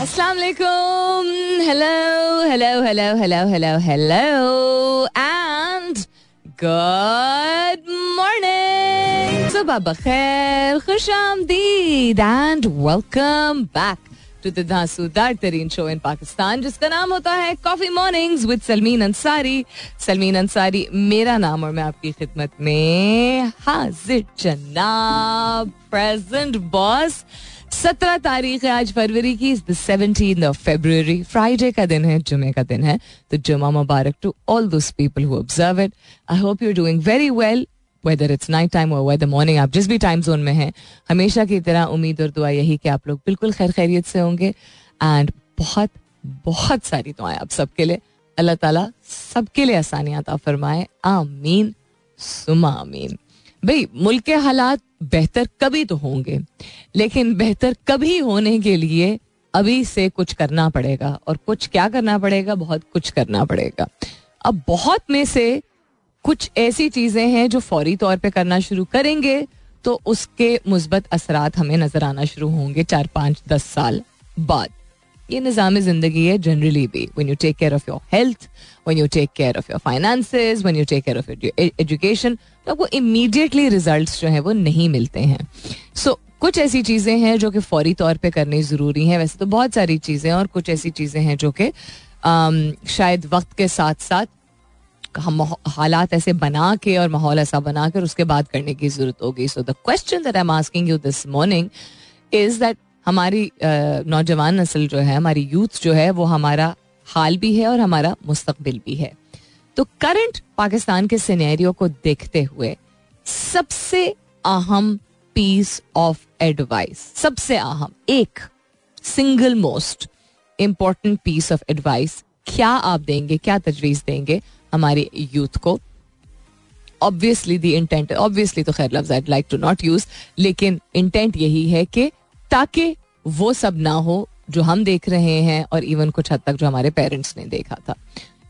अस्सलाम वालेकुम, hello hello hello hello hello hello and good morning, सुबह बखैर, खुश आमदीद and welcome back to the धांसूदार तरीन शो इन पाकिस्तान जिसका नाम होता है coffee mornings with Salmeen Ansari. Salmeen Ansari मेरा नाम और मैं आपकी खिदमत में हाजिर जनाब. Present boss. 17 तारीख है आज फरवरी की, 17 फरवरी, फ्राइडे का दिन है, जुमे का दिन है. तो जुमा मुबारक to all those people who observe it. I hope you are doing very well, whether it's night time और वेदर मॉर्निंग, आप जिस भी टाइम जोन में हैं. हमेशा की तरह उम्मीद और दुआ यही कि आप लोग बिल्कुल खैर खैरियत से होंगे एंड बहुत बहुत सारी दुआएं आप सबके लिए. अल्लाह ताला सबके लिए आसानियां अता फरमाए, आमीन सुमा आमीन. भाई मुल्क के हालात बेहतर कभी तो होंगे, लेकिन बेहतर कभी होने के लिए अभी से कुछ करना पड़ेगा. और कुछ क्या करना पड़ेगा? बहुत कुछ करना पड़ेगा. अब बहुत में से कुछ ऐसी चीज़ें हैं जो फौरी तौर पे करना शुरू करेंगे तो उसके मुस्बत असरात हमें नज़र आना शुरू होंगे 4-5-10 साल बाद. ये निज़ाम ज़िंदगी है जनरली भी. When you take care of your health, when you take care of your finances, when you take care of your education, तो आपको इमीडिएटली रिजल्ट्स जो हैं वो नहीं मिलते हैं. सो कुछ ऐसी चीज़ें हैं जो कि फौरी तौर पे करनी ज़रूरी हैं. वैसे तो बहुत सारी चीज़ें हैं और कुछ ऐसी चीज़ें हैं जो कि शायद वक्त के साथ साथ हम हालात ऐसे बना के और माहौल ऐसा बना के उसके बाद करने की ज़रूरत होगी. So the question that I am asking you this morning is that हमारी नौजवान नस्ल जो है, हमारी यूथ जो है, वो हमारा हाल भी है और हमारा मुस्तकबिल भी है. तो करंट पाकिस्तान के सिनेरियो को देखते हुए सबसे अहम पीस ऑफ एडवाइस, सबसे अहम एक single most important piece of advice क्या आप देंगे, क्या तजवीज़ देंगे हमारी यूथ को? ऑब्वियसली द इंटेंट, ऑब्वियसली तो खैर लफ्ज I like to not use, लेकिन इंटेंट यही है कि ताकि वो सब ना हो जो हम देख रहे हैं और इवन कुछ हद तक जो हमारे पेरेंट्स ने देखा था.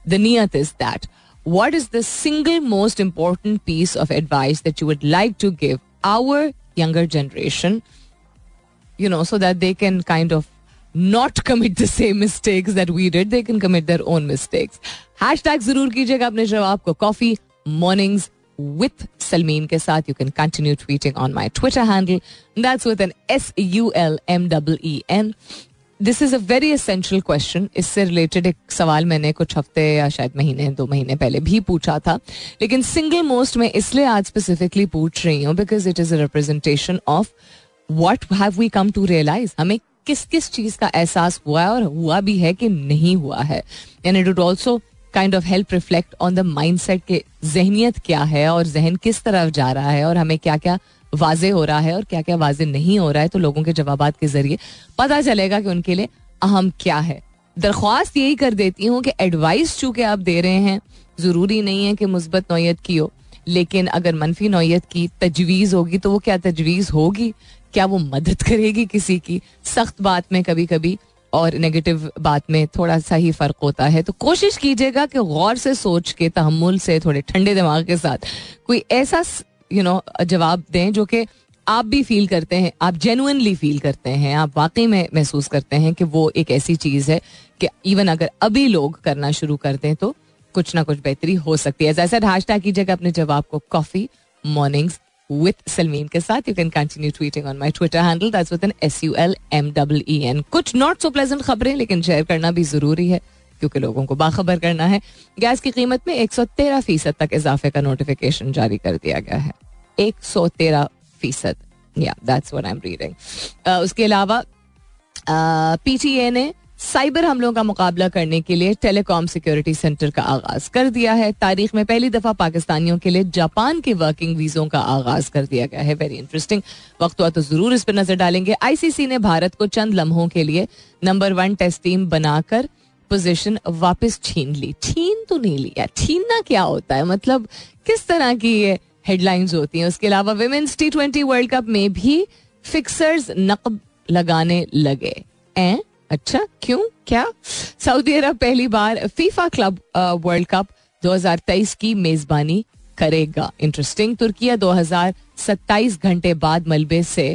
द नियत is that what is the single most important piece of advice that you would like to give our younger generation, you know, so that they can kind of not commit the same mistakes that we did, they can commit their own mistakes. Hashtag जरूर कीजिएगा अपने जवाब को coffee mornings with Salmeen के साथ. You can continue tweeting on my Twitter handle. That's with an SULMEEN. This is a very essential question. इससे related एक सवाल मैंने कुछ हफ्ते या शायद महीने, 2 महीने पहले भी पूछा था, लेकिन single most में इसलिए आज specifically पूछ रही हूँ because it is a representation of what have we come to realize. हमें किस किस चीज़ का एहसास हुआ है और हुआ भी है कि नहीं हुआ है. And it would also kind of help reflect on the mind set के जहनीत क्या है और जहन किस तरफ जा रहा है और हमें क्या क्या वाजे हो रहा है और क्या क्या वाजे नहीं हो रहा है. तो लोगों के जवाबात के जरिए पता चलेगा कि उनके लिए अहम क्या है. दरख्वास्त यही कर देती हूँ कि एडवाइस चूँकि आप दे रहे हैं ज़रूरी नहीं है कि मुस्बत नौयत की हो, लेकिन अगर मनफी नौयत की तजवीज़ होगी तो वो क्या तजवीज़ होगी, क्या वो मदद करेगी किसी की? सख्त बात में कभी कभी और नेगेटिव बात में थोड़ा सा ही फ़र्क होता है. तो कोशिश कीजिएगा कि गौर से सोच के, तहम्मुल से, थोड़े ठंडे दिमाग के साथ कोई ऐसा जवाब दें जो कि आप भी फील करते हैं, आप जेन्युइनली फील करते हैं, आप वाकई में महसूस करते हैं कि वो एक ऐसी चीज़ है कि इवन अगर अभी लोग करना शुरू कर दें तो कुछ ना कुछ बेहतरी हो सकती है. जैसा हैशटैग कीजिएगा अपने जवाब को कॉफ़ी मॉर्निंग्स with Salmeen के साथ. You can continue tweeting on my Twitter handle. That's with an SULMEEN. कुछ not so pleasant खबरें लेकिन शेयर करना भी ज़रूरी है क्योंकि लोगों को बाखबर करना है. गैस की कीमत में 113% तक इजाफे का नोटिफिकेशन जारी कर दिया गया है. 113%. Yeah, that's what I'm reading. उसके अलावा PTA ने साइबर हमलों का मुकाबला करने के लिए टेलीकॉम सिक्योरिटी सेंटर का आगाज कर दिया है. तारीख में पहली दफ़ा पाकिस्तानियों के लिए जापान के वर्किंग वीज़ों का आगाज कर दिया गया है. Very interesting. वक्त हुआ तो ज़रूर इस पर नज़र डालेंगे. ICC ने भारत को चंद लम्हों के लिए नंबर 1 टेस्ट टीम बनाकर पोजीशन वापस छीन ली. छीन तो नहीं लिया, छीनना क्या होता है, मतलब किस तरह की ये हेडलाइंस होती हैं. उसके अलावा विमेंस T20 वर्ल्ड कप में भी फिक्सर्स नकब लगाने लगे. अच्छा, क्यों, क्या? सऊदी अरब पहली बार फीफा क्लब वर्ल्ड कप 2023 की मेजबानी करेगा. इंटरेस्टिंग. तुर्किया 2027 घंटे बाद मलबे से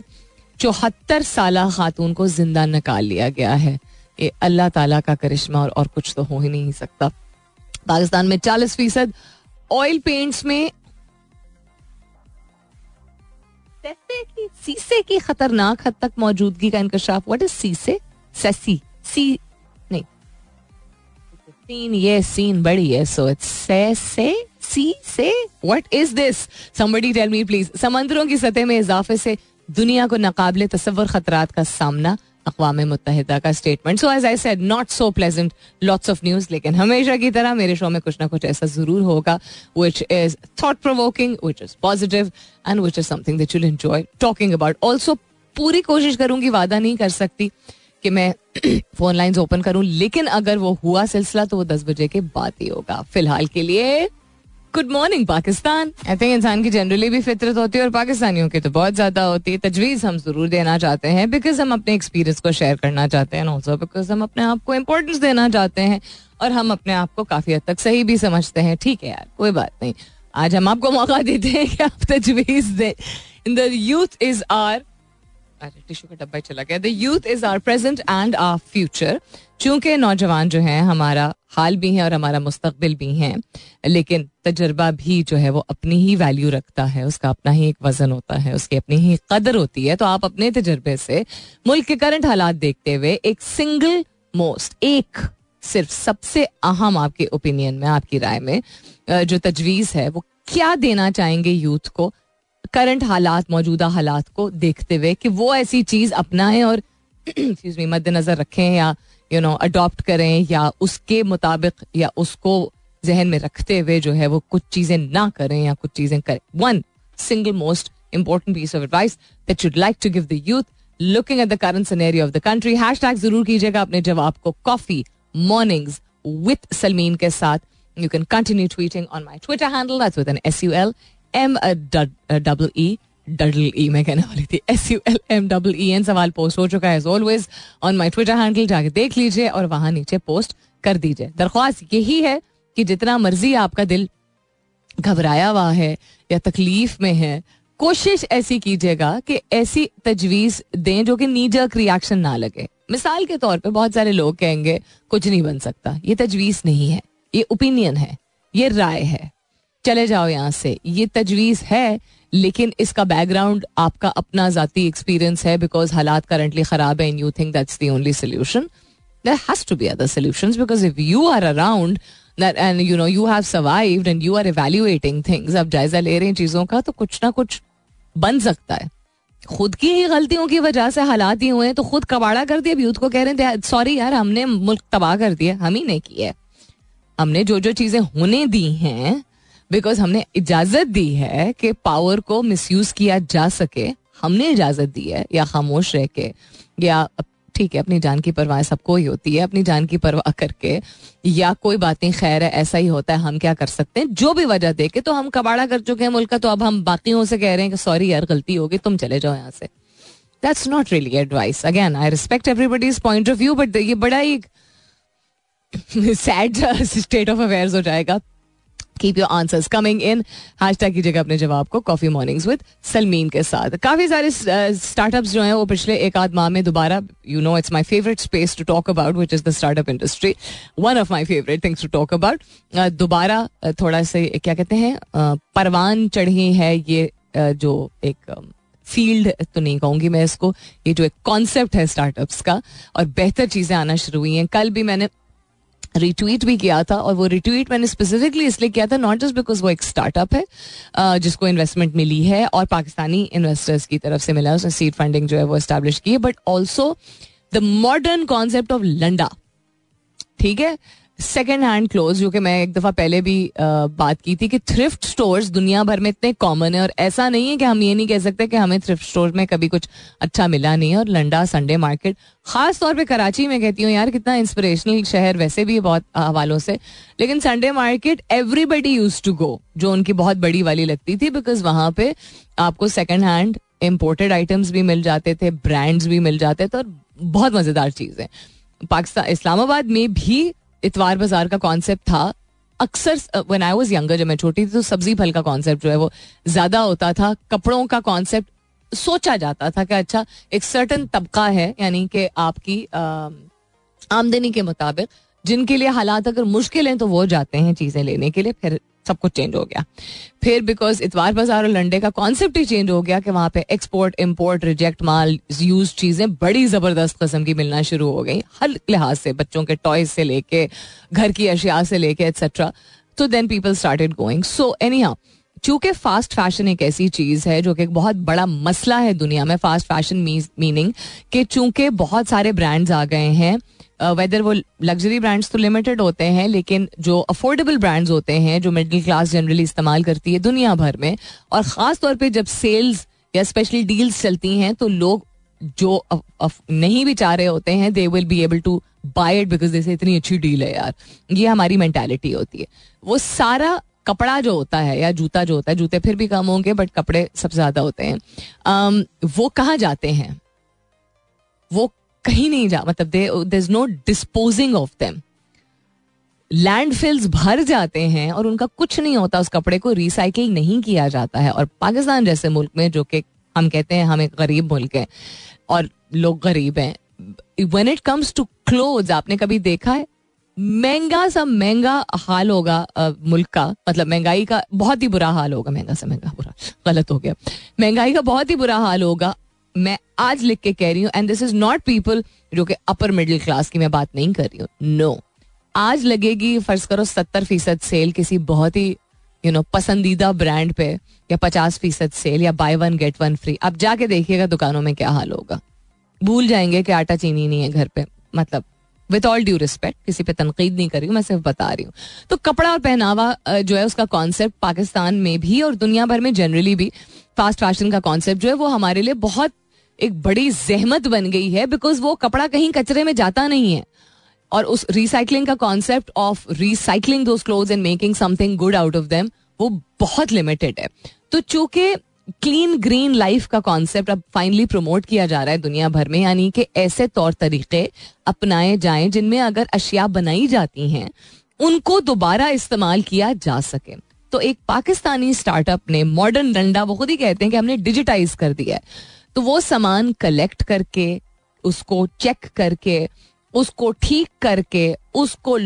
74 साल खातून को जिंदा निकाल लिया गया है. कि अल्लाह ताला का करिश्मा और कुछ तो हो ही नहीं सकता. पाकिस्तान में 40% ऑयल पेंट्स में सीसे की खतरनाक हद तक मौजूदगी का इंकशाफ. व्हाट इज सीसे? सेसी सी नहीं सीन, ये सीन बड़ी है, सो इट्स सेसे सी से. What is this? Somebody tell me please. समंदरों की सतह में इजाफे से दुनिया को नाकाबिले तसव्वुर खतरात का सामना, अक़वाम मुत्तहिदा का statement. So as I said, not so pleasant, lots of news, लेकिन हमेशा की तरह मेरे शो में कुछ ना कुछ ऐसा ज़रूर होगा which is thought provoking, which is positive and which is something that you'll enjoy talking about. Also पूरी कोशिश करूँगी, वादा नहीं कर सकती कि मैं फोन लाइन्स ओपन करूँ, लेकिन अगर वो हुआ सिलसिला तो वो 10 बजे के बाद ही होगा. फिलहाल के लिए good morning Pakistan. I think इंसान की जनरली भी फितरत होती है और पाकिस्तानियों की तो बहुत ज़्यादा होती है. तजवीज़ हम ज़रूर देना चाहते हैं बिकॉज हम अपने एक्सपीरियंस को शेयर करना चाहते हैं, ऑल्सो बिकॉज हम अपने आप को इम्पोर्टेंस देना चाहते हैं और हम अपने आप को काफ़ी हद तक सही भी समझते हैं. ठीक है यार, कोई बात नहीं. आज हम आपको मौका देते हैं कि आप तजवीज़ दें. In the youth is our, tissue का डब्बा चला गया. The youth is our present and our future. चूंकि नौजवान जो हैं हमारा हाल भी हैं और हमारा मुस्तकबिल भी हैं, लेकिन तजर्बा भी जो है वो अपनी ही वैल्यू रखता है, उसका अपना ही एक वज़न होता है, उसकी अपनी ही कदर होती है. तो आप अपने तजर्बे से मुल्क के करंट हालात देखते हुए एक सिंगल मोस्ट, एक सिर्फ सबसे अहम आपके ओपिनियन में, आपकी राय में जो तजवीज़ है वो क्या देना चाहेंगे यूथ को करंट हालात, मौजूदा हालात को देखते हुए कि वो ऐसी चीज़ अपनाएं और मद्देनज़र रखें या अडॉप्ट करें या उसके मुताबिक या उसको जहन में रखते हुए जो है वो कुछ चीज़ें ना करें या कुछ चीज़ें करें. One single most important piece of advice that you'd like to give the youth looking at the current scenario of the country. Hashtag जरूर कीजिएगा अपने जवाब को कॉफी मॉर्निंग्स विद सलमीन के साथ. You can continue tweeting on my Twitter handle that's with an SULMEE मैं कहने वाली थी SULMEE. सवाल पोस्ट हो चुका है as always on my Twitter handle, जाके देख लीजिए और वहां नीचे पोस्ट कर दीजिए. दरख्वास्त यही है कि जितना मर्जी आपका दिल घबराया हुआ है या तकलीफ में है, कोशिश ऐसी कीजिएगा कि ऐसी तजवीज़ दें जो कि नीजर्क रिएक्शन ना लगे. मिसाल के तौर पे बहुत सारे लोग कहेंगे कुछ नहीं बन सकता. ये तजवीज़ नहीं है, ये ओपिनियन है, ये राय है, चले जाओ यहाँ से. ये तजवीज़ है लेकिन इसका बैकग्राउंड आपका अपना ज़ाती एक्सपीरियंस है बिकॉज हालात करंटली ख़राब है and you think that's the only solution. There has to be other solutions because if you are around That and you know you have survived and you are evaluating things. अब जायजा ले रहे हैं चीज़ों का तो कुछ ना कुछ बन सकता है. खुद की ही गलतियों की वजह से हालात ही हुए हैं तो खुद कबाड़ा कर दिया. यूथ को कह रहे हैं सॉरी यार, हमने मुल्क तबाह कर दिया, हम ही ने किया है. हमने जो जो चीज़ें होने दी हैं बिकॉज हमने इजाज़त दी है कि पावर को मिसयूज़ किया जा सके, हमने इजाज़त दी है. या खामोश रह के, या ठीक है अपनी जान की परवाह सबको ही होती है, अपनी जान की परवाह करके, या कोई बात नहीं खैर है ऐसा ही होता है, हम क्या कर सकते हैं, जो भी वजह देके तो हम कबाड़ा कर चुके हैं मुल्क का. तो अब हम बाकियों से कह रहे हैं कि सॉरी यार गलती होगी, तुम चले जाओ यहाँ से. That's not really advice. Again I respect everybody's point of view but ये बड़ा ही सैड स्टेट ऑफ अफेयर्स हो जाएगा. Keep your answers coming in. Hashtag कीजिएगा अपने जवाब को कॉफी मॉर्निंग्स विद सलमीन के साथ. काफ़ी सारे स्टार्टअप्स जो हैं वो पिछले एक आध माह में दोबारा, you know it's my favourite space to talk about which is the startup industry, one of my favourite things to talk about. दोबारा थोड़ा से क्या कहते हैं परवान चढ़ी है ये जो एक फील्ड तो नहीं कहूँगी मैं इसको, ये जो एक कॉन्सेप्ट है स्टार्टअप्स का, और बेहतर चीज़ें आना शुरू हुई हैं. कल भी मैंने रिट्वीट भी किया था और वो रिट्वीट मैंने स्पेसिफिकली इसलिए किया था नॉट जस्ट बिकॉज वो एक स्टार्टअप है जिसको इन्वेस्टमेंट मिली है और पाकिस्तानी इन्वेस्टर्स की तरफ से मिला है, उसने सीड फंडिंग जो है वो एस्टैब्लिश की है, but also the modern concept of Landa. ठीक है, सेकेंड हैंड क्लोज, जो कि मैं एक दफ़ा पहले भी बात की थी कि थ्रिफ्ट स्टोर्स दुनिया भर में इतने कॉमन है और ऐसा नहीं है कि हम ये नहीं कह सकते कि हमें थ्रिफ्ट स्टोर में कभी कुछ अच्छा मिला नहीं है. और लंडा संडे मार्केट ख़ास तौर पे कराची में, कहती हूँ यार कितना इंस्पिरेशनल शहर वैसे भी बहुत हवालों से, लेकिन Sunday market everybody use to go, जो उनकी बहुत बड़ी वाली लगती थी बिकॉज वहाँ पे आपको सेकेंड हैंड इम्पोर्टेड आइटम्स भी मिल जाते थे, ब्रांड्स भी मिल जाते थे और बहुत मज़ेदार चीज़ें. पाकिस्तान इस्लामाबाद में भी इतवार बाजार का कॉन्सेप्ट था अक्सर. व्हेन आई वाज यंगर, जब मैं छोटी थी तो सब्जी फल का कॉन्सेप्ट जो है वो ज़्यादा होता था. कपड़ों का कॉन्सेप्ट सोचा जाता था कि अच्छा एक सर्टन तबका है, यानी कि आपकी आमदनी के मुताबिक, जिनके लिए हालात अगर मुश्किल हैं तो वो जाते हैं चीज़ें लेने के लिए. फिर सब कुछ चेंज हो गया. फिर बिकॉज इतवार बाजार और लंडे का कॉन्सेप्ट ही चेंज हो गया कि वहाँ पे एक्सपोर्ट इम्पोर्ट रिजेक्ट माल यूज चीज़ें बड़ी ज़बरदस्त कस्म की मिलना शुरू हो गई हर लिहाज से, बच्चों के टॉयज से लेके घर की अशिया से लेके एट्सेट्रा. तो then people started going. So anyhow, चूंकि फास्ट फैशन एक ऐसी चीज़ है जो कि एक बहुत बड़ा मसला है दुनिया में. फास्ट फैशन मीनिंग कि चूंकि बहुत सारे ब्रांड्स आ गए हैं, वेदर वो लग्जरी ब्रांड्स तो लिमिटेड होते हैं, लेकिन जो अफोर्डेबल ब्रांड्स होते हैं जो मिडिल क्लास जनरली इस्तेमाल करती है दुनिया भर में, और ख़ास तौर पे जब सेल्स या स्पेशली डील्स चलती हैं तो लोग जो नहीं भी चाह रहे होते हैं, they will be able to buy it because जैसे इतनी अच्छी डील है यार, ये हमारी मैंटेलिटी होती है. वो सारा कपड़ा जो होता है या जूता जो होता है, जूते फिर भी कम होंगे बट कपड़े सबसे ज़्यादा होते हैं, वो कहाँ जाते हैं? वो कहीं नहीं जा, मतलब there is no disposing of them. Landfills भर जाते हैं और उनका कुछ नहीं होता, उस कपड़े को रिसाइकिल नहीं किया जाता है. और पाकिस्तान जैसे मुल्क में, जो कि हम कहते हैं हम एक गरीब मुल्क है और लोग गरीब हैं, when it comes to clothes, आपने कभी देखा है महंगा सा महंगा हाल होगा मुल्क का, मतलब महंगाई का बहुत ही बुरा हाल होगा, महंगा से महंगा बुरा, गलत हो गया, महंगाई का बहुत ही बुरा हाल होगा. मैं आज लिख के कह रही हूँ, and this is not people जो कि अपर मिडिल क्लास की मैं बात नहीं कर रही हूँ, नो. आज लगेगी फर्ज करो 70% सेल किसी बहुत ही पसंदीदा ब्रांड पे, या 50% सेल या buy one get one free. अब जाके देखिएगा दुकानों में क्या हाल होगा, भूल जाएंगे कि आटा चीनी नहीं है घर पे. मतलब विथ ऑल ड्यू रिस्पेक्ट, किसी पे तनकीद नहीं कर रही हूँ, मैं सिर्फ बता रही हूँ. तो कपड़ा और पहनावा जो है उसका कॉन्सेप्ट पाकिस्तान में भी और दुनिया भर में जनरली भी, फास्ट फैशन का कॉन्सेप्ट जो है वो हमारे लिए बहुत एक बड़ी जहमत बन गई है, बिकॉज वो कपड़ा कहीं कचरे में जाता नहीं है. और उस रिसाइकलिंग का concept of recycling those clothes and making something good out of them, वो बहुत लिमिटेड है. तो चूंकि क्लीन ग्रीन लाइफ का कॉन्सेप्ट अब फाइनली प्रमोट किया जा रहा है दुनिया भर में, यानी कि ऐसे तौर तरीके अपनाए जाएं जिनमें अगर अशिया बनाई जाती हैं उनको दोबारा इस्तेमाल किया जा सके. तो एक पाकिस्तानी स्टार्टअप ने मॉडर्न डंडा, वो खुद ही कहते हैं कि हमने डिजिटाइज कर दिया है, तो वो सामान कलेक्ट करके, उसको चेक करके, उसको ठीक करके, उसको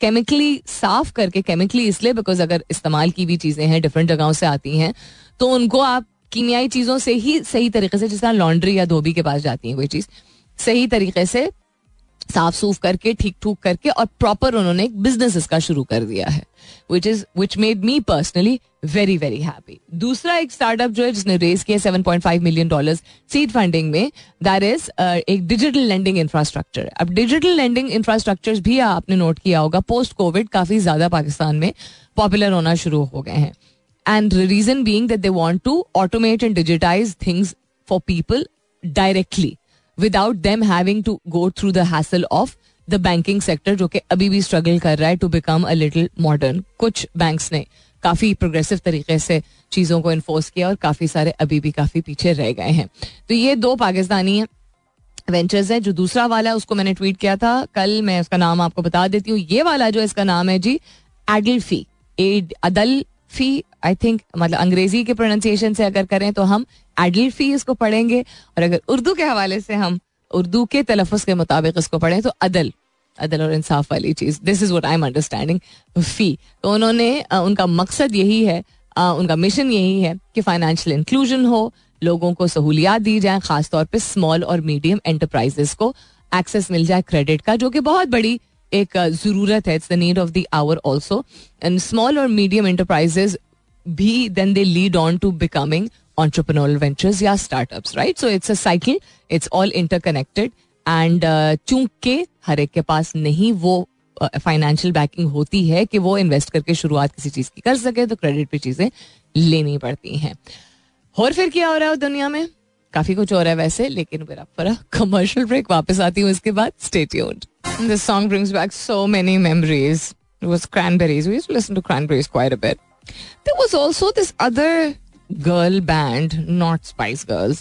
केमिकली साफ करके, केमिकली इसलिए बिकॉज अगर इस्तेमाल की हुई चीज़ें हैं डिफरेंट जगहों से आती हैं तो उनको आप कीमियाई चीज़ों से ही सही तरीके से, जिस तरह लॉन्ड्री या धोबी के पास जाती है कोई चीज़, सही तरीके से साफ सूफ करके ठीक ठूक करके, और प्रॉपर उन्होंने एक बिजनेस इसका शुरू कर दिया है, which made me personally very very happy. दूसरा एक स्टार्टअप जो है जिसने रेज किया $7.5 million सीड फंडिंग में, दैट इज एक डिजिटल लैंडिंग इंफ्रास्ट्रक्चर. अब डिजिटल लैंडिंग इंफ्रास्ट्रक्चर भी आपने नोट किया होगा पोस्ट कोविड काफी ज्यादा पाकिस्तान में पॉपुलर होना शुरू हो गए हैं, and reason being that they want to automate and digitize things for people directly without them having to go through the hassle of the banking sector, जो कि अभी भी struggle कर रहा है to become a little modern. कुछ banks ने काफ़ी progressive तरीके से चीज़ों को enforce किया और काफ़ी सारे अभी भी काफ़ी पीछे रह गए हैं. तो ये दो पाकिस्तानी वेंचर्स हैं. जो दूसरा वाला है उसको मैंने ट्वीट किया था कल, मैं उसका नाम आपको बता देती हूँ. ये वाला जो इसका नाम है जी एडल्फी, अदल्फी आई थिंक, मतलब अंग्रेजी के प्रोनाउंसिएशन से अगर करें तो हम एडल्फी इसको पढ़ेंगे, और अगर उर्दू के हवाले से हम उर्दू के तलफ़ुज़ के मुताबिक इसको पढ़ें तो अदल, अदल और इंसाफ वाली चीज़, this is what I am understanding फी. तो उन्होंने उनका मकसद यही है, उनका मिशन यही है कि फाइनेंशियल इंक्लूजन हो, लोगों को सहूलियात दी जाएँ, ख़ासतौर पर स्मॉल और मीडियम एंटरप्राइजेस को एक्सेस मिल जाए क्रेडिट का, जो कि बहुत बड़ी एक ज़रूरत है. It's the need of the hour also, and small और मीडियम एंटरप्राइजेस भी then they lead on to becoming entrepreneurial ventures या startups, right? So it's a cycle, it's all interconnected, and चूंकि हर एक के पास नहीं वो फाइनेंशियल बैकिंग होती है कि वो इन्वेस्ट करके शुरुआत किसी चीज़ की कर सके, तो क्रेडिट पे चीज़ें लेनी पड़ती हैं. और फिर क्या हो रहा है दुनिया में, काफ़ी कुछ हो रहा है वैसे, लेकिन मेरा पर कमर्शियल ब्रेक, वापस आती हूँ इसके बाद. Stay tuned. This song brings back so many memories. It was Cranberries. We used to listen to Cranberries quite a bit. There was also this other girl band, not Spice Girls.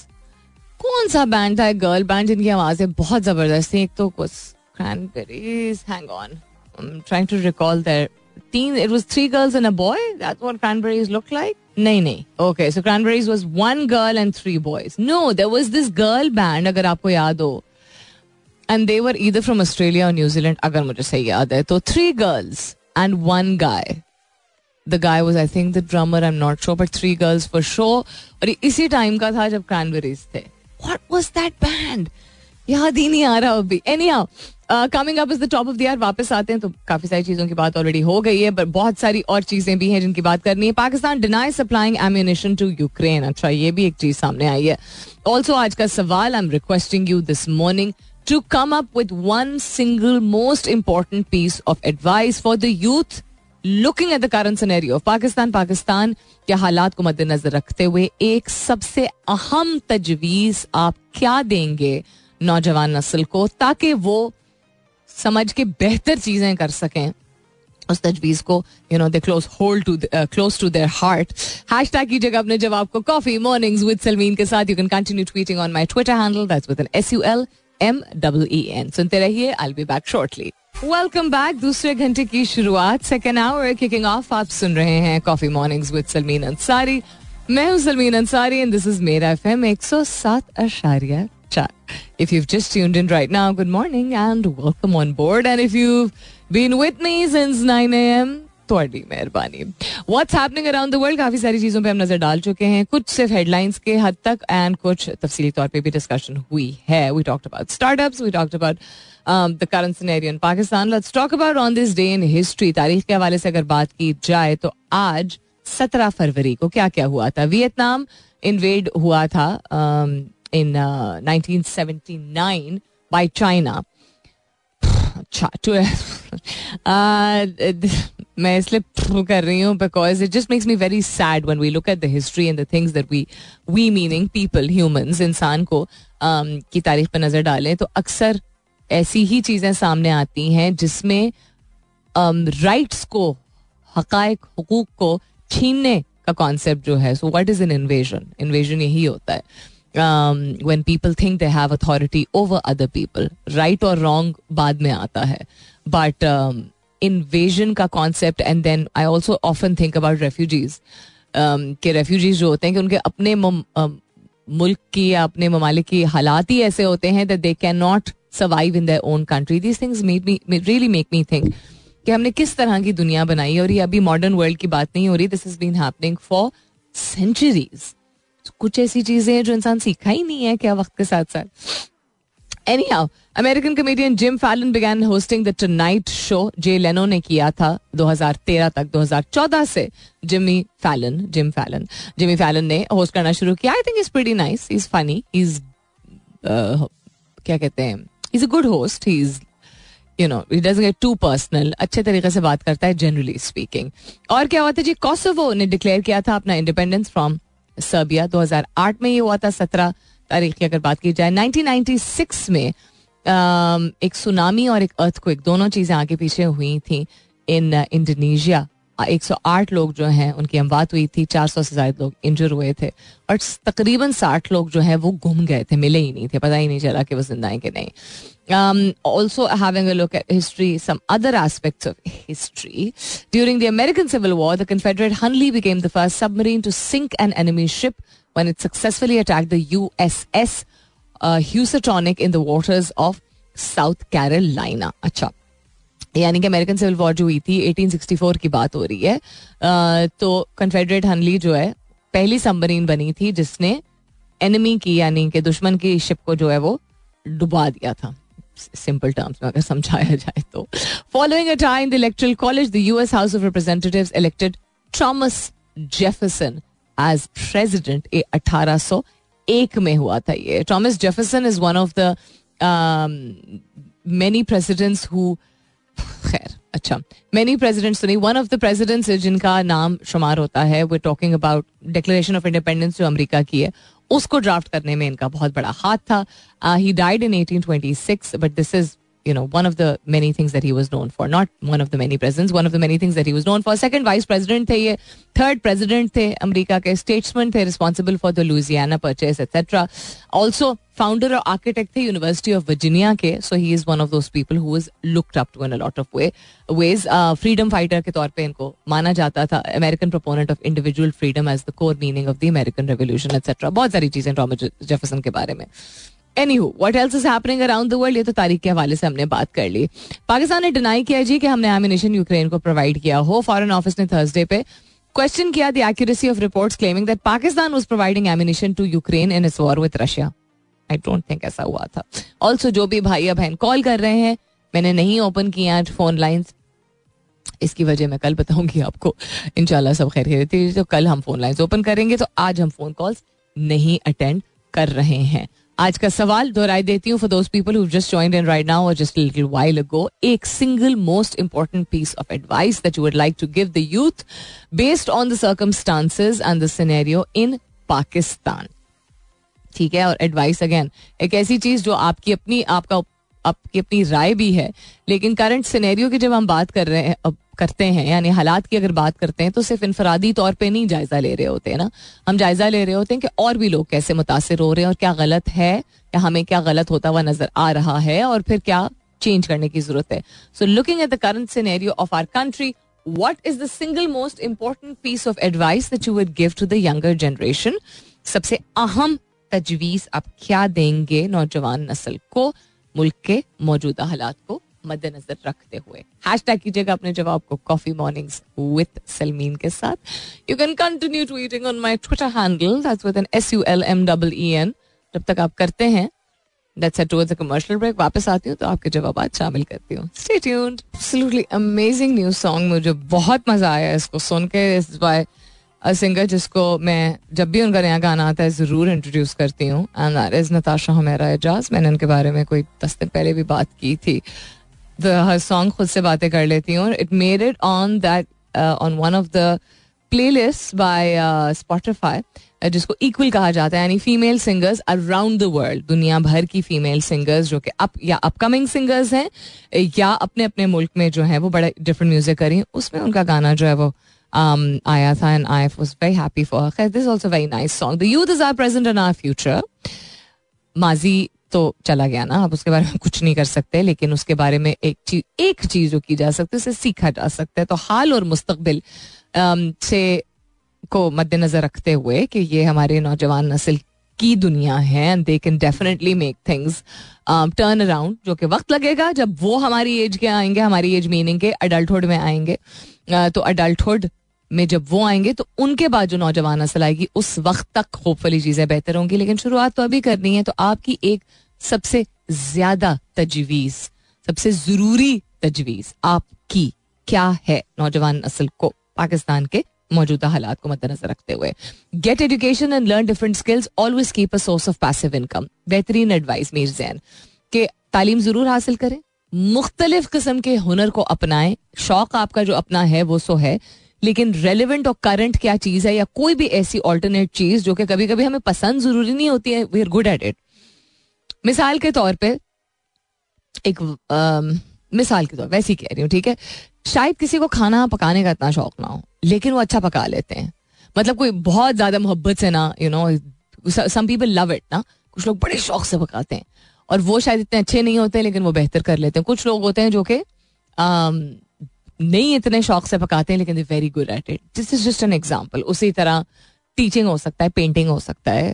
कौन सा band था, girl band जिनकी आवाजें बहुत जबरदस्त थी? एक तो Cranberries, hang on, I'm trying to recall their team. It was 3 girls and a boy. That's what Cranberries looked like. नहीं, okay, so Cranberries was 1 girl and 3 boys. No, there was this girl band, अगर आपको याद हो, and they were either from Australia or New Zealand, अगर मुझे सही याद है. तो 3 girls and 1 guy. The guy was, I think, the drummer, I'm not sure, but 3 girls for sure. और इसी टाइम का था जब Cranberries थे. What was that band? याद ही नहीं आ रहा अभी. Anyhow, coming up is the top of the hour. वापस आते हैं तो काफी सारी चीजों की बात ऑलरेडी हो गई है, बट बहुत सारी और चीजें भी हैं जिनकी बात करनी है. Pakistan denies supplying ammunition to Ukraine. अच्छा, ये भी एक चीज सामने आई है. ऑल्सो आज का सवाल, I'm requesting you this morning to come up with one single most important piece of advice for the youth looking at the current scenario of Pakistan. Pakistan के हालात को मद्देनजर रखते हुए एक सबसे अहम तजवीज़ आप क्या देंगे नौजवान नस्ल को ताकि वो समझ के बेहतर चीज़ें कर सकें? उस तजवीज़ को you know they close hold to close to their heart. Hashtag कीजिएगा अपने जवाब को कॉफी मॉर्निंग्स विद सलमीन के साथ. You can continue tweeting on my Twitter handle, that's with an SULMEEN. सुनते रहिए. I'll be back shortly. Welcome back. दूसरे घंटे की शुरुआत, सेकेंड आवर किकिंग ऑफ. आप सुन रहे हैं coffee mornings with Salmeen Ansari. मैं हूँ Salmeen Ansari and this is मेरा FM 107.4. If you've just tuned in right now, good morning and welcome on board. And if you've been with me since 9 AM, थोड़ी मेहरबानी. What's happening around the world? काफी सारी चीजों पे हम नजर डाल चुके हैं, कुछ सिर्फ हेडलाइंस के हद तक एंड कुछ तफसीली तौर पे भी डिस्कशन हुई है. We talked about startups, we talked about the current scenario in Pakistan. Let's talk about on this day in history. तारीख के हवाले से अगर बात की जाए तो आज 17 फरवरी को क्या क्या हुआ था. वियतनाम इन्वेड हुआ था in 1979 by China. मैं इसलिए प्रू कर रही हूँ because it just makes me very sad when we look at the history and the things that we meaning people humans, इंसान को की तारीख पर नज़र डालें तो अक्सर ऐसी ही चीज़ें सामने आती हैं जिसमें राइट्स को, हक़ाइक़, हुकूक़ को छीनने का कॉन्सेप्ट जो है. So what is an invasion? Invasion यही होता है when people think they have authority over other people. Right or wrong बाद में आता है, but invasion का concept. And then I also often think about refugees, कि refugees जो होते हैं कि उनके अपने मुल्क की या अपने ममालिक की हालात ही ऐसे होते हैं that they cannot survive in their own country. These things really make me think कि हमने किस तरह की दुनिया बनाई. और ये अभी modern world की बात नहीं हो रही, this has been happening for centuries. कुछ ऐसी चीजें हैं जो इंसान सीखा ही नहीं है क्या वक्त के साथ साथ. Anyhow, American comedian Jim Fallon began hosting the Tonight Show. Jay Leno ने किया था 2013 तक. 2014 से Jimmy Fallon ने होस्ट करना शुरू किया. I think he's pretty nice. He's funny. He's क्या कहते हैं? He's a good host. He's he doesn't get too personal. अच्छे तरीके से बात करता है generally speaking. और क्या हुआ था जी? कोसोवो ने डिक्लेयर किया था अपना इंडिपेंडेंस फ्रॉम सर्बिया. 2008 में ये हुआ था. 17 तारीख की अगर बात की जाए, 1996 में एक सुनामी और एक अर्थक्वेक, दोनों चीज़ें आगे पीछे हुई थी इन इंडोनेशिया. 108 लोग जो हैं उनकी अमवात हुई थी, 400 से ज़्यादा लोग इंजर हुए थे और तकरीबन 60 लोग जो हैं वो गुम गए थे, मिले ही नहीं थे, पता ही नहीं चला कि वो जिंदा हैं कि नहीं. Also having a look at history, some other aspects of history. During the American Civil War, the Confederate Hunley became the first submarine to sink an enemy ship when it successfully attacked the USS Housatonic in the waters of South Carolina. अच्छा, यानी कि American Civil war जो हुई थी 1864 की बात हो रही है. तो कन्फेडरेट हनली जो है पहली सबमरीन बनी थी जिसने एनिमी की यानी कि दुश्मन की शिप को जो है वो डुबा दिया था, सिंपल टर्म्स में अगर समझाया जाए तो. Following a tie in the Electoral College, the US House of Representatives elected Thomas Jefferson as president. 1801 में हुआ था ये. Thomas Jefferson is one of the many presidents who, खैर अच्छा, मैनी प्रेसिडेंट्स तो नहीं, वन ऑफ द प्रेसिडेंट्स जिनका नाम शुमार होता है. We are talking about Declaration of Independence जो अमेरिका की है, उसको ड्राफ्ट करने में इनका बहुत बड़ा हाथ था. He died in 1826, but this is one of the many things that he was known for. Not one of the many presidents, one of the many things that he was known for. Second vice president थे ये, third president थे America के, statesman थे, responsible for the Louisiana purchase etcetera. Also founder और architect थे University of Virginia के. So he is one of those people who is looked up to in a lot of ways. Freedom fighter के तौर पे इनको माना जाता था. American proponent of individual freedom as the core meaning of the American revolution etcetera. बहुत सारी चीजें टॉमस जेफरसन के बारे में. Anywho, what else is happening around the world? ये तो तारीख के हवाले से हमने बात कर ली. पाकिस्तान ने डिनाई किया जी कि हमने एमिनेशन यूक्रेन को प्रोवाइड किया हो. फॉरेन ऑफिस ने थर्सडे पे क्वेश्चन किया the accuracy of reports claiming that Pakistan was providing ammunition to Ukraine in its war with Russia. I don't think ऐसा हुआ था. ऑल्सो जो भी भाई या बहन कॉल कर रहे हैं, मैंने नहीं ओपन किया फोन लाइन्स, इसकी वजह मैं कल बताऊंगी आपको. इंशाल्लाह सब खैर खैर थी, तो कल हम फोन लाइन्स ओपन करेंगे. तो आज हम फोन कॉल्स नहीं अटेंड कर रहे हैं. आज का सवाल दोहराई देती हूँ for those people who just joined in right now और जस्ट लिटिल व्हाइल अगो. एक single most important piece of advice that you would like to give the youth based on the circumstances and the scenario in Pakistan. ठीक है, और advice again एक ऐसी चीज जो आपकी अपनी आपकी अपनी राय भी है, लेकिन करंट सिनेरियो की जब हम बात कर रहे हैं करते हैं, यानी हालात की अगर बात करते हैं, तो सिर्फ इनफरादी तौर पे नहीं जायज़ा ले रहे होते हैं ना. हम जायज़ा ले रहे होते हैं कि और भी लोग कैसे मुतासिर हो रहे हैं और क्या गलत है या हमें क्या गलत होता हुआ नजर आ रहा है और फिर क्या चेंज करने की जरूरत है. So looking at the current scenario of our country, what is the single most important piece of advice that you would give to the younger generation. सबसे अहम तजवीज़ आप क्या देंगे नौजवान नस्ल को मुल्क के मौजूदा हालात को मद्देनजर रखते हुए. हैशटैग कीजिएगा अपने जवाब को कॉफी मॉर्निंग्स विद सलमीन के साथ. You can continue tweeting on my Twitter handle that's with an SULMEEN. जब तक आप करते हैं that's it. Towards a commercial break वापस आती हूँ तो आपके जवाब शामिल करती हूँ. Stay tuned. Absolutely amazing new song, मुझे बहुत मजा आया इसको सुन के. इट्स बाय अ सिंगर जिसको मैं जब भी उनका नया गाना आता है ज़रूर इंट्रोड्यूस करती हूँ, and that is Natasha Humera Ejaz. मैंने उनके बारे में कोई 10 दिन पहले भी बात की थी. हर सॉन्ग खुद से बातें कर लेती हूँ. It made it on that on one of the playlist by Spotify, जिसको इक्वल कहा जाता है, यानी female singers around the world. दुनिया भर की फीमेल सिंगर्स जो कि अप या अपकमिंग सिंगर्स हैं या अपने अपने मुल्क में जो है वो बड़ा डिफरेंट म्यूजिक करी, उसमें उनका गाना जो है वो आया था, and I was very happy for her. This is also a very nice song. The youth is our present and our future. माजी तो चला गया ना, अब उसके बारे में कुछ नहीं कर सकते, लेकिन उसके बारे में एक चीज जो की जा सकती है उसे सीखा जा सकता है. तो हाल और मुस्तकबिल से को मद्देनजर रखते हुए कि ये हमारे नौजवान नस्ल की दुनिया है, and they can definitely make things turn around, जो कि वक्त लगेगा जब वो हमारी एज के आएंगे, हमारी एज मीनिंग के अडल्टहुड में आएंगे. तो अडल्टहुड में जब वो आएंगे तो उनके बाद जो नौजवान नस्ल आएगी उस वक्त तक होपफुली चीज़ें बेहतर होंगी, लेकिन शुरुआत तो अभी करनी है. तो आपकी एक सबसे ज्यादा तजवीज़, सबसे ज़रूरी तजवीज़ आपकी क्या है नौजवान नस्ल को पाकिस्तान के मौजूदा हालात को मद्देनजर रखते हुए. Get education and learn different skills, always keep a source of passive income. बेहतरीन एडवाइस मेरे ज़हन के तालीम ज़रूर हासिल करें, मुख्तलिफ किस्म के हुनर को अपनाएं. शौक आपका जो अपना है वो सो है, लेकिन रेलिवेंट और करंट क्या चीज़ है या कोई भी ऐसी ऑल्टरनेट चीज़ जो कि कभी कभी हमें पसंद ज़रूरी नहीं होती है, we are good at it. मिसाल के तौर पर वैसी कह रही हूँ, ठीक है, शायद किसी को खाना पकाने का इतना शौक ना हो लेकिन वो अच्छा पका लेते हैं. मतलब कोई बहुत ज़्यादा मोहब्बत से ना, you know, some people love it ना, कुछ लोग बड़े शौक से पकाते हैं और वो शायद इतने अच्छे नहीं होते लेकिन वो बेहतर कर लेते हैं. कुछ लोग होते हैं जो कि नहीं इतने शौक से पकाते हैं लेकिन they very good at it. This is just an example. उसी तरह टीचिंग हो सकता है, पेंटिंग हो सकता है,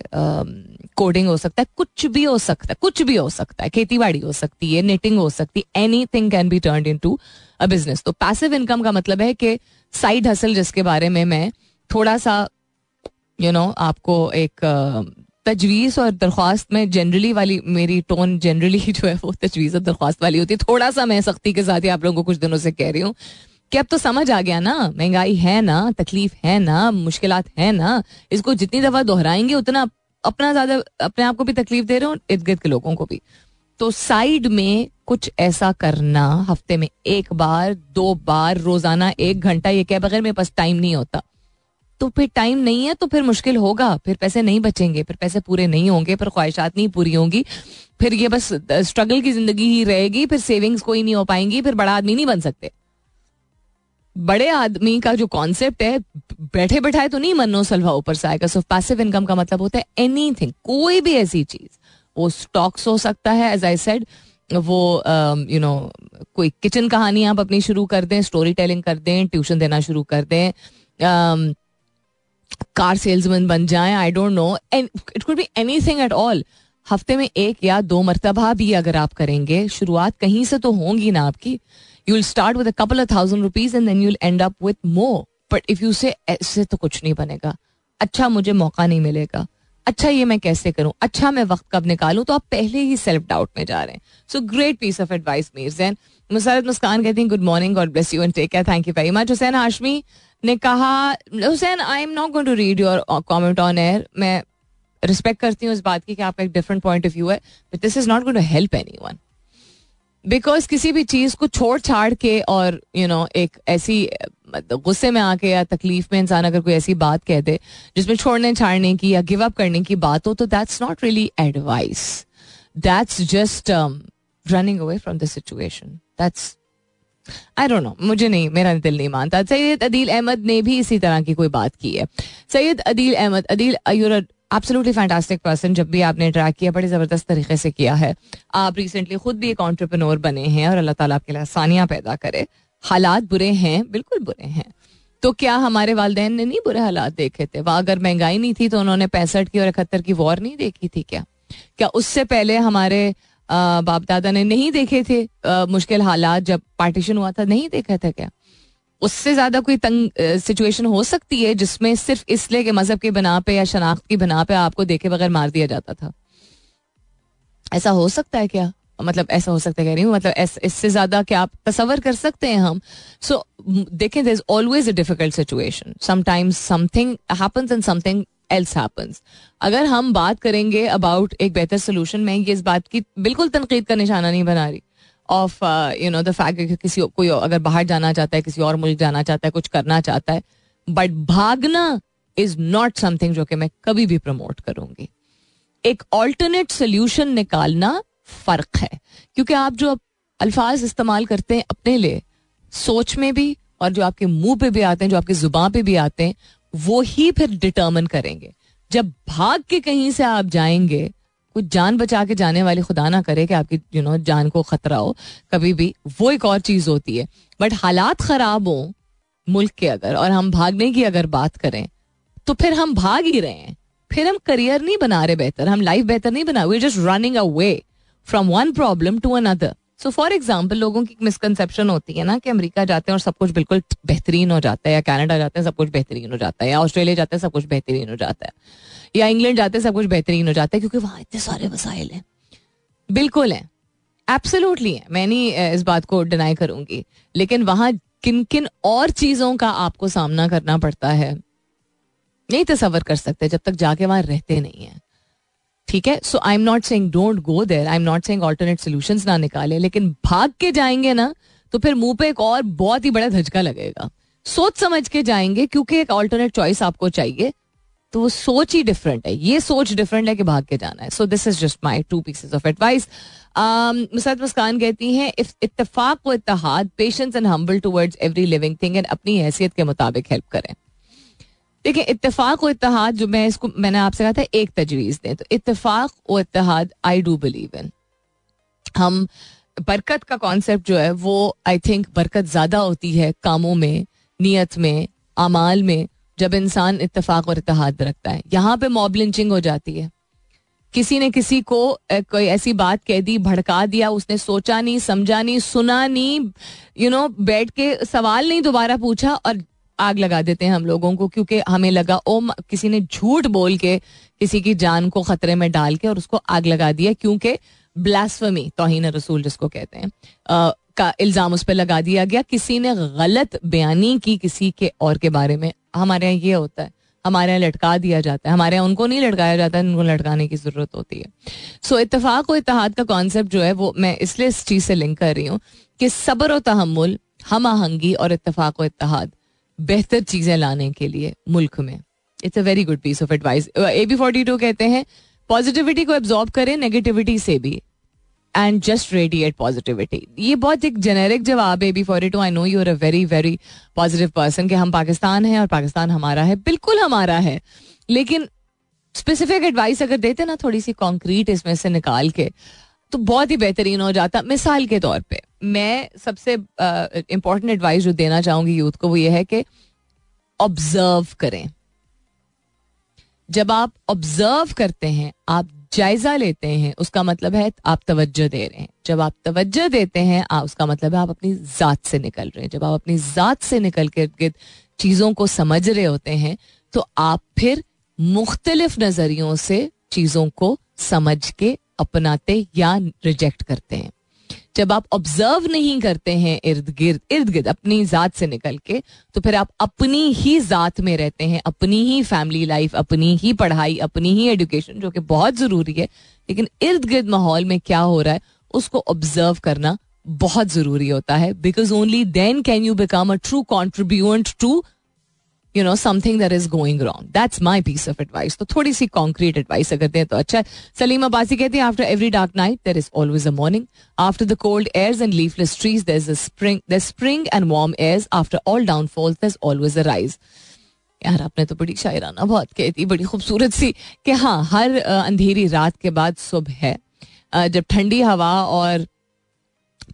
कोडिंग हो सकता है, कुछ भी हो सकता है, खेतीबाड़ी हो सकती है, नेटिंग हो सकती है. Anything can be turned into a business. तो पैसिव इनकम का मतलब है कि साइड हसल, जिसके बारे में मैं थोड़ा सा आपको एक तजवीज़ और दरख्वास्त में जनरली वाली, मेरी टोन जनरली जो है वो तजवीज़ और दरख्वास्त वाली होती है. थोड़ा सा मैं सख्ती के साथ ही आप लोगों को कुछ दिनों से कह रही हूँ कि अब तो समझ आ गया ना, महंगाई है ना, तकलीफ है ना, मुश्किलात है ना. इसको जितनी दफ़ा दोहराएंगे उतना अपना ज़्यादा अपने आप को भी तकलीफ दे रहे हो, इर्द गिर्द के लोगों को भी. तो साइड में कुछ ऐसा करना, हफ्ते में 1 बार 2 बार, रोज़ाना 1 घंटा, ये कह बगैर मेरे पास टाइम नहीं होता. तो फिर टाइम नहीं है तो फिर मुश्किल होगा, फिर पैसे नहीं बचेंगे, फिर पैसे पूरे नहीं होंगे, फिर ख्वाहिशात नहीं पूरी होंगी, फिर ये बस स्ट्रगल की जिंदगी ही रहेगी, फिर सेविंग्स कोई नहीं हो पाएंगी, फिर बड़ा आदमी नहीं बन सकते. बड़े आदमी का जो कॉन्सेप्ट है, बैठे बैठाए तो नहीं मनो सलवा ऊपर से आएगा. सो पैसिव इनकम का मतलब होता है एनी थिंग, कोई भी ऐसी चीज, वो स्टॉक्स हो सकता है, एज आई सेड, वो कोई किचन कहानी आप अपनी शुरू कर दें, स्टोरी टेलिंग कर दें, ट्यूशन देना शुरू कर दें, कार सेल्समैन बन जाएं, I don't know, it could be anything at all. हफ्ते में एक या दो मरतबा भी अगर आप करेंगे, शुरुआत कहीं से तो होंगी ना आपकी. You will start with a couple of ₹1000 and then you will end up with more. But if you say ऐसे तो कुछ नहीं बनेगा, अच्छा मुझे मौका नहीं मिलेगा, अच्छा ये मैं कैसे करूं, अच्छा मैं वक्त कब निकालूं, तो आप पहले ही सेल्फ डाउट में जा रहे हैं. So great piece of advice मीर्स. And Musarrat Muskan कहती हैं good morning, God bless you and take care, thank you very much. Hussain Hashmi ने कहा Hussain I am not going to read your comment on air. मैं रिस्पेक्ट करती हूँ इस बात की कि आपका एक डिफरेंट पॉइंट ऑफ व्यू है, but this is not going to help anyone. Because किसी भी चीज़ को छोड़ छाड़ के और एक ऐसी गुस्से में आके या तकलीफ में इंसान अगर कोई ऐसी बात कह दे जिसमें छोड़ने छाड़ने की या गिव अप करने की बात हो, तो that's not really advice, that's just running away from the situation. That's I don't know, मुझे नहीं, मेरा दिल नहीं मानता. सैयद अदील अहमद ने भी इसी तरह की कोई बात की है. Syed Adeel Ahmed, Adeel you're absolutely fantastic person. जब भी आपने इंटरेक्ट किया बड़े ज़बरदस्त तरीके से किया है. आप रिसेंटली खुद भी एक एंटरप्रेन्योर बने हैं और अल्लाह ताला आपके लिए आसानियाँ पैदा करे. हालात बुरे हैं, बिल्कुल बुरे हैं, तो क्या हमारे वालिदैन ने नहीं बुरे हालात देखे थे? वह अगर महंगाई नहीं थी तो उन्होंने 65 और 71 की वॉर नहीं देखी थी क्या? क्या उससे पहले हमारे बाप दादा ने नहीं देखे थे मुश्किल हालात? जब पार्टीशन हुआ था नहीं देखा था क्या? उससे ज़्यादा कोई तंग सिचुएशन हो सकती है जिसमें सिर्फ इसलिए कि मजहब के बना पे या शनाख्त की बना पे आपको देखे बगैर मार दिया जाता था? ऐसा हो सकता है क्या? मतलब ऐसा हो सकता है कह रही हूँ, मतलब इससे ज़्यादा क्या आप तसव्वुर कर सकते हैं हम? सो देखें, there is always a difficult situation. Sometimes something happens and something else happens. अगर हम बात करेंगे अबाउट एक बेहतर सोल्यूशन, मैं ये इस बात की बिल्कुल तनकीद का निशाना नहीं बना रही ऑफ द फैक्ट किसी कोई अगर बाहर जाना चाहता है, किसी और मुल्क जाना चाहता है, कुछ करना चाहता है, बट भागना इज नॉट समथिंग जो कि मैं कभी भी प्रमोट करूंगी. एक ऑल्टरनेट सोल्यूशन निकालना फर्क है, क्योंकि आप जो अल्फाज इस्तेमाल करते हैं अपने लिए सोच में भी और जो आपके मुंह पे भी आते हैं, जो आपकी जुबान पे भी आते हैं, वो ही फिर डिटर्मिन करेंगे. जब भाग के कहीं से आप जाएंगे, कुछ जान बचा के जाने वाली, खुदा ना करे कि आपकी जान को खतरा हो कभी भी, वो एक और चीज होती है. बट हालात खराब हो मुल्क के अगर और हम भागने की अगर बात करें, तो फिर हम भाग ही रहे हैं, फिर हम करियर नहीं बना रहे बेहतर, हम लाइफ बेहतर नहीं बना, we are just running away from one problem to another. So for example, लोगों की मिसकनसेप्शन होती है ना कि अमेरिका जाते हैं और सब कुछ बिल्कुल बेहतरीन हो जाता है, या कनाडा जाते हैं सब कुछ बेहतरीन हो जाता है, या ऑस्ट्रेलिया जाते हैं सब कुछ बेहतरीन हो जाता है, या इंग्लैंड जाते हैं सब कुछ बेहतरीन हो जाता है, क्योंकि वहाँ इतने सारे वसाइल हैं. बिल्कुल हैं, एब्सोल्युटली हैं, मैं नहीं इस बात को डिनाई करूंगी, लेकिन वहाँ किन किन और चीज़ों का आपको सामना करना पड़ता है नहीं तसव्वुर कर सकते जब तक जाके वहाँ रहते नहीं हैं. ठीक है, so I am not saying don't go there, I am not saying alternate solutions ना निकाले, लेकिन भाग के जाएंगे ना तो फिर मुंह पे एक और बहुत ही बड़ा धचका लगेगा. सोच समझ के जाएंगे, क्योंकि एक ऑल्टरनेट चॉइस आपको चाहिए, तो वो सोच ही डिफरेंट है. ये सोच डिफरेंट है कि भाग के जाना है. So this is just my 2 pieces of advice. Mossad Muskan कहती हैं इत्तफाक व इत्तेहाद, patience and humble towards every living thing, and अपनी हैसियत के मुताबिक हेल्प करें. देखिए, इत्तेफाक और इत्तेहाद, जो मैं इसको मैंने आपसे कहा था एक तजवीज़ दें, तो इत्तेफाक और इत्तेहाद आई डू बिलीव इन. हम बरकत का कॉन्सेप्ट जो है वो आई थिंक बरकत ज़्यादा होती है कामों में, नियत में, अमाल में, जब इंसान इत्तेफाक और इत्तेहाद रखता है. यहाँ पे मॉब लिंचिंग हो जाती है. किसी ने किसी को कोई ऐसी बात कह दी, भड़का दिया, उसने सोचा नहीं, समझा नहीं, सुना नहीं, बैठ के सवाल नहीं दोबारा पूछा, और आग लगा देते हैं हम लोगों को, क्योंकि हमें लगा ओ किसी ने झूठ बोल के किसी की जान को खतरे में डाल के और उसको आग लगा दिया, क्योंकि ब्लास्फेमी, तौहीन रसूल जिसको कहते हैं, का इल्ज़ाम उस पर लगा दिया गया. किसी ने गलत बयानी की किसी के और के बारे में. हमारे यहाँ ये होता है, हमारे यहाँ लटका दिया जाता है. हमारे यहाँ उनको नहीं लटकाया जाता है, उनको लटकाने की ज़रूरत होती है. सो इत्तेफाक और इत्तेहाद का कॉन्सेप्ट जो है वो मैं इसलिए इस चीज़ से लिंक कर रही हूँ कि सब्र और तहम्मुल, हम आहंगी और इत्तेफाक और इत्तेहाद, बेहतर चीजें लाने के लिए मुल्क में. It's a very good piece of advice. AB42 कहते हैं पॉजिटिविटी को एब्जॉर्ब करें नेगेटिविटी से भी, एंड जस्ट रेडिएट पॉजिटिविटी. ये बहुत एक जेनेरिक जवाब है AB42. I know you are a very very positive person कि हम पाकिस्तान हैं और पाकिस्तान हमारा है, बिल्कुल हमारा है, लेकिन स्पेसिफिक एडवाइस अगर देते ना थोड़ी सी कॉन्क्रीट इसमें से निकाल के, तो बहुत ही बेहतरीन हो जाता. मिसाल के तौर पे मैं सबसे इम्पोर्टेंट एडवाइस जो देना चाहूंगी यूथ को वो ये है कि ऑब्जर्व करें. जब आप ऑब्जर्व करते हैं आप जायजा लेते हैं उसका मतलब है आप तवज्जो दे रहे हैं. जब आप तवज्जो देते हैं उसका मतलब है आप अपनी ज़ात से निकल रहे हैं. जब आप अपनी ज़ात से निकल के इर्द-गिर्द चीज़ों को समझ रहे होते हैं तो आप फिर मुख्तलिफ नज़रियों से चीज़ों को समझ के अपनाते या रिजेक्ट करते हैं. जब आप ऑब्जर्व नहीं करते हैं इर्द गिर्द अपनी ज़ात से निकल के, तो फिर आप अपनी ही ज़ात में रहते हैं, अपनी ही फैमिली लाइफ, अपनी ही पढ़ाई, अपनी ही एजुकेशन, जो कि बहुत ज़रूरी है, लेकिन इर्द गिर्द माहौल में क्या हो रहा है उसको ऑब्जर्व करना बहुत ज़रूरी होता है. Because only then can you become a true कॉन्ट्रीब्यूएंट to something that is going wrong. That's my piece of advice. तो थोड़ी सी concrete advice अगर दें तो अच्छा है. सलीमा बासी कहती है, after every dark night, there is always a morning. After the cold airs and leafless trees, there's spring and warm airs. After all downfalls, there's always a rise. यार आपने तो बड़ी शायराना बहुत कहती, बड़ी खूबसूरत सी, कि हाँ हर अंधेरी रात के बाद सुबह है, जब ठंडी हवा और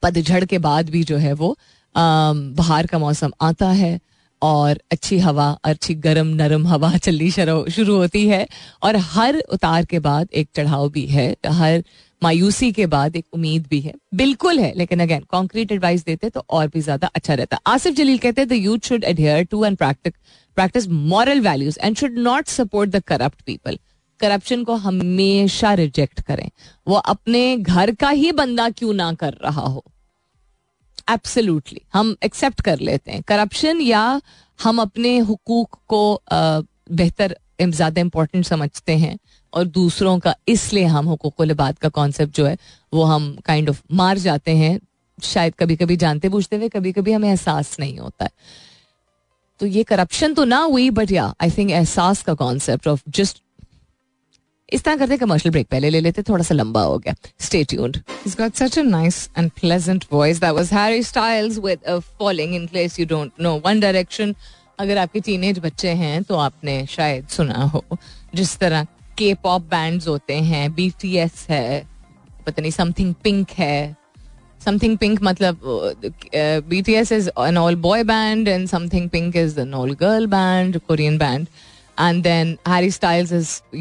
पतझड़ के बाद भी जो है वो बाहर का मौसम आता है और अच्छी हवा, अच्छी गर्म नरम हवा चलनी शुरू होती है. और हर उतार के बाद एक चढ़ाव भी है, हर मायूसी के बाद एक उम्मीद भी है. बिल्कुल है, लेकिन अगेन कॉन्क्रीट एडवाइस देते तो और भी ज्यादा अच्छा रहता. आसिफ जलील कहते हैं, the youth should adhere to and practice moral values and should not support the corrupt people. Corruption को हमेशा रिजेक्ट करें, वो अपने घर का ही बंदा क्यों ना कर रहा हो, एब्सोल्युटली हम एक्सेप्ट कर लेते हैं करप्शन, या हम अपने हुकूक को बेहतर ज़्यादा इम्पोर्टेंट समझते हैं और दूसरों का, इसलिए हम हुकूकुल इबाद का कॉन्सेप्ट जो है वो हम काइंड ऑफ मार जाते हैं, शायद कभी कभी जानते बूझते हुए, कभी कभी हमें एहसास नहीं होता है. तो ये करप्शन तो ना हुई, बट या आई थिंक एहसास का कॉन्सेप्ट ऑफ जस्ट इस तरह करते. कमर्शियल ब्रेक पहले ले लेते, थोड़ा सा लंबा हो गया. Stay tuned. He's got such a nice and pleasant voice. That was Harry Styles with a Falling in Place You Don't Know. One Direction. अगर आपके टीनेज बच्चे हैं तो आपने शायद सुना हो, जिस तरह के पॉप बैंड्स होते हैं, BTS है, पता नहीं समथिंग पिंक है, समथिंग पिंक मतलब BTS is an all boy band and something pink is an all girl band, Korean band. And then Harry Styles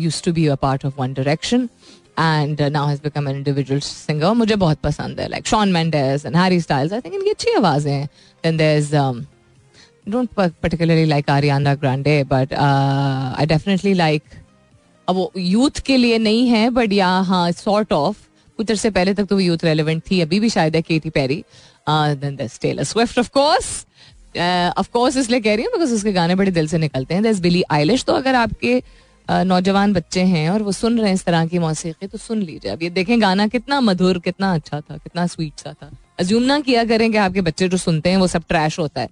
used to be a part of One Direction and now has become an individual singer. मुझे बहुत पसंद है, like Shawn Mendes and Harry Styles. I think इनकी अच्छी आवाज़ें हैं. Then there's don't particularly like Ariana Grande, but I definitely like. अब वो यूथ के लिए नहीं है, but yeah, हाँ sort of. कुछ अरसे पहले तक तो वो यूथ रेलिवेंट थी, अभी भी शायद है. Katy Perry. Then there's Taylor Swift, of course. Of course इसलिए कह रही हूँ बिकॉज उसके गाने बड़े दिल से निकलते हैं. There's Billie Eilish. तो अगर आपके नौजवान बच्चे हैं और वो सुन रहे हैं इस तरह की मौसीकी तो सुन लीजिए. अब ये देखें गाना कितना मधुर, कितना अच्छा था, कितना स्वीट सा था. अज्यूम ना किया करें कि आपके बच्चे जो सुनते हैं वो सब ट्रैश होता है.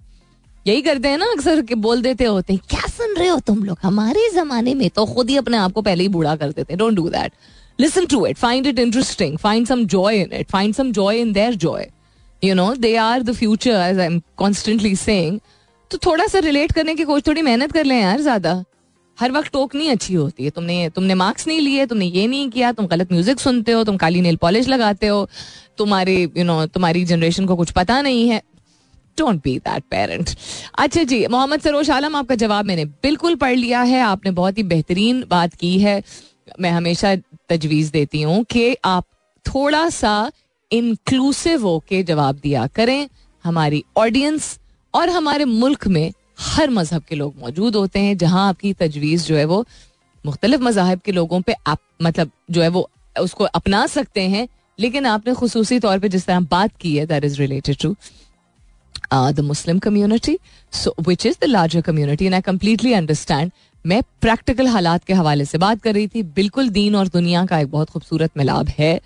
यही करते हैं ना अक्सर, बोल देते होते हैं क्या सुन रहे हो तुम लोग, हमारे जमाने में तो खुद ही अपने आप को पहले ही बूढ़ा कर देते हैं. Don't do that, listen to it, find it interesting, find some joy in it, find some joy in their joy. They are the future, as I'm constantly saying. तो थोड़ा सा रिलेट करने की कोशिश, थोड़ी मेहनत कर लें यार. ज़्यादा हर वक्त टोक नहीं अच्छी होती है. तुमने मार्क्स नहीं लिए, तुमने ये नहीं किया, तुम गलत म्यूजिक सुनते हो, तुम काली नेल पॉलिश लगाते हो, तुम्हारे तुम्हारी जनरेशन को कुछ पता नहीं है. Don't be that parent. अच्छा जी, मोहम्मद सरोज आलम, आपका जवाब मैंने बिल्कुल पढ़ लिया है. आपने बहुत ही बेहतरीन बात की है. मैं हमेशा तजवीज़ देती हूँ कि आप थोड़ा सा इंक्लूसिव होके जवाब दिया करें. हमारी ऑडियंस और हमारे मुल्क में हर मजहब के लोग मौजूद होते हैं, जहां आपकी तजवीज़ जो है वो मुख्तलिफ मजाहब के लोगों पे आप मतलब जो है वो उसको अपना सकते हैं. लेकिन आपने खुसूसी तौर पे जिस तरह बात की है, that is related to the Muslim community, so which is the larger community, and I completely understand. मैं प्रैक्टिकल हालात के हवाले से बात कर रही थी. बिल्कुल दीन और दुनिया का एक बहुत खूबसूरत मिलाप है,